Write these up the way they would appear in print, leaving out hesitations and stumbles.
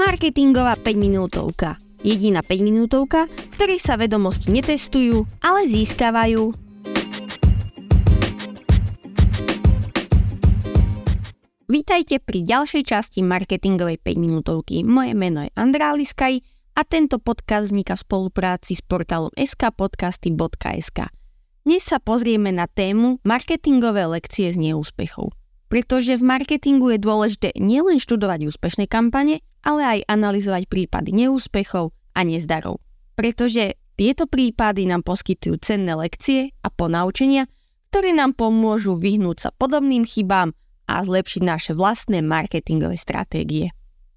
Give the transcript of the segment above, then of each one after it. Marketingová 5-minútovka. Jediná 5-minútovka, v ktorej sa vedomosti netestujú, ale získavajú. Vítajte pri ďalšej časti marketingovej 5-minútovky. Moje meno je Andrea Liszkai a tento podcast vzniká v spolupráci s portálom skpodcasty.sk. Dnes sa pozrieme na tému marketingové lekcie z neúspechov. Pretože v marketingu je dôležité nielen študovať úspešné kampane, ale aj analyzovať prípady neúspechov a nezdarov. Pretože tieto prípady nám poskytujú cenné lekcie a ponaučenia, ktoré nám pomôžu vyhnúť sa podobným chybám a zlepšiť naše vlastné marketingové stratégie.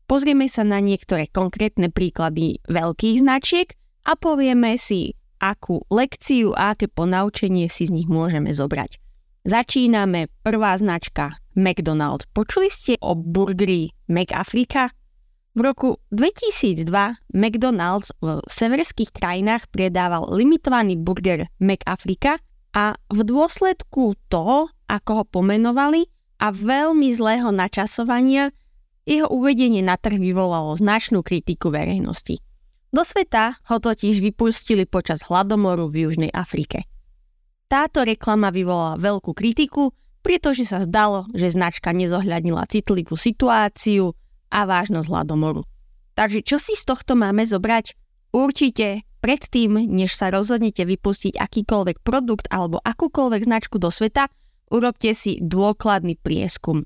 Pozrieme sa na niektoré konkrétne príklady veľkých značiek a povieme si, akú lekciu a aké ponaučenie si z nich môžeme zobrať. Začíname. Prvá značka McDonald's. Počuli ste o burgeri McAfrica? V roku 2002 McDonald's v severských krajinách predával limitovaný burger McAfrica a v dôsledku toho, ako ho pomenovali a veľmi zlého načasovania, jeho uvedenie na trh vyvolalo značnú kritiku verejnosti. Do sveta ho totiž vypustili počas hladomoru v Južnej Afrike. Táto reklama vyvolala veľkú kritiku, pretože sa zdalo, že značka nezohľadnila citlivú situáciu a vážnosť hladomoru. Takže čo si z tohto máme zobrať? Určite predtým, než sa rozhodnete vypustiť akýkoľvek produkt alebo akúkoľvek značku do sveta, urobte si dôkladný prieskum.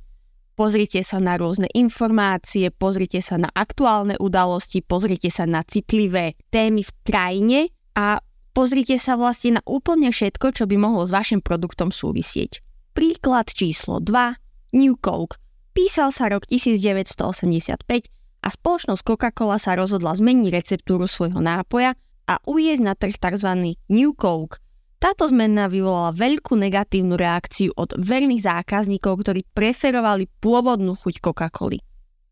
Pozrite sa na rôzne informácie, pozrite sa na aktuálne udalosti, pozrite sa na citlivé témy v krajine a pozrite sa vlastne na úplne všetko, čo by mohlo s vašim produktom súvisieť. Príklad číslo 2. New Coke. Písal sa rok 1985 a spoločnosť Coca-Cola sa rozhodla zmeniť receptúru svojho nápoja a uviesť na trh tzv. New Coke. Táto zmena vyvolala veľkú negatívnu reakciu od verných zákazníkov, ktorí preferovali pôvodnú chuť Coca-Coly.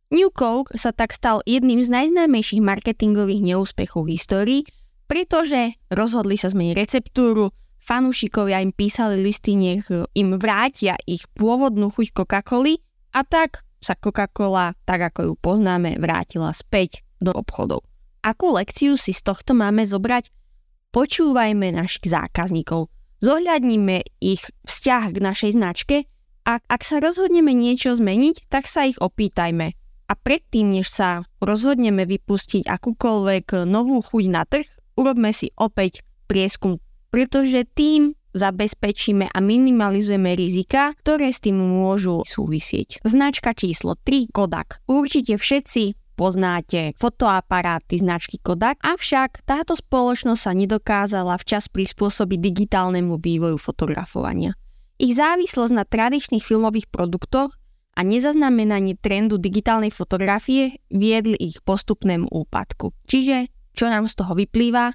New Coke sa tak stal jedným z najznámejších marketingových neúspechov v histórii, pretože rozhodli sa zmeniť receptúru, fanúšikovia im písali listy, nech im vrátia ich pôvodnú chuť Coca-Coly a tak sa Coca-Cola, tak ako ju poznáme, vrátila späť do obchodov. Akú lekciu si z tohto máme zobrať? Počúvajme našich zákazníkov, zohľadníme ich vzťah k našej značke a ak sa rozhodneme niečo zmeniť, tak sa ich opýtajme. A predtým, než sa rozhodneme vypustiť akúkoľvek novú chuť na trh, urobme si opäť prieskum, pretože tým zabezpečíme a minimalizujeme rizika, ktoré s tým môžu súvisieť. Značka číslo 3, Kodak. Určite všetci poznáte fotoaparáty značky Kodak, avšak táto spoločnosť sa nedokázala včas prispôsobiť digitálnemu vývoju fotografovania. Ich závislosť na tradičných filmových produktoch a nezaznamenanie trendu digitálnej fotografie viedli ich k postupnému úpadku. Čiže, čo nám z toho vyplýva?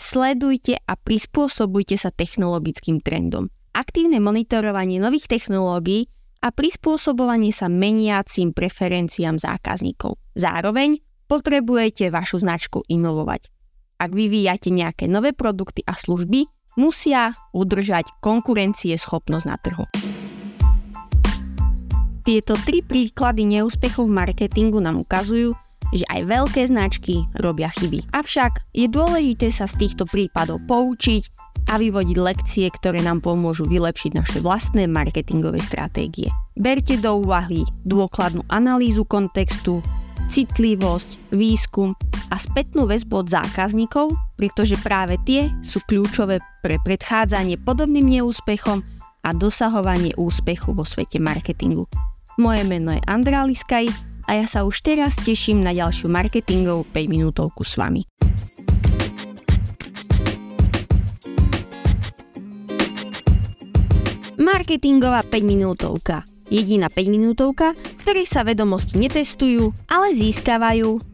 Sledujte a prispôsobujte sa technologickým trendom. Aktívne monitorovanie nových technológií a prispôsobovanie sa meniacim preferenciám zákazníkov. Zároveň potrebujete vašu značku inovovať. Ak vyvíjate nejaké nové produkty a služby, musia udržať konkurencieschopnosť na trhu. Tieto tri príklady neúspechov v marketingu nám ukazujú, že aj veľké značky robia chyby. Avšak je dôležité sa z týchto prípadov poučiť a vyvodiť lekcie, ktoré nám pomôžu vylepšiť naše vlastné marketingové stratégie. Berte do úvahy dôkladnú analýzu kontextu, citlivosť, výskum a spätnú väzbu od zákazníkov, pretože práve tie sú kľúčové pre predchádzanie podobným neúspechom a dosahovanie úspechu vo svete marketingu. Moje meno je Andrea Liszkai a ja sa už teraz teším na ďalšiu marketingovú 5-minútovku s vami. Marketingová 5-minútovka. Jediná 5-minútovka, v ktorej sa vedomosti netestujú, ale získavajú.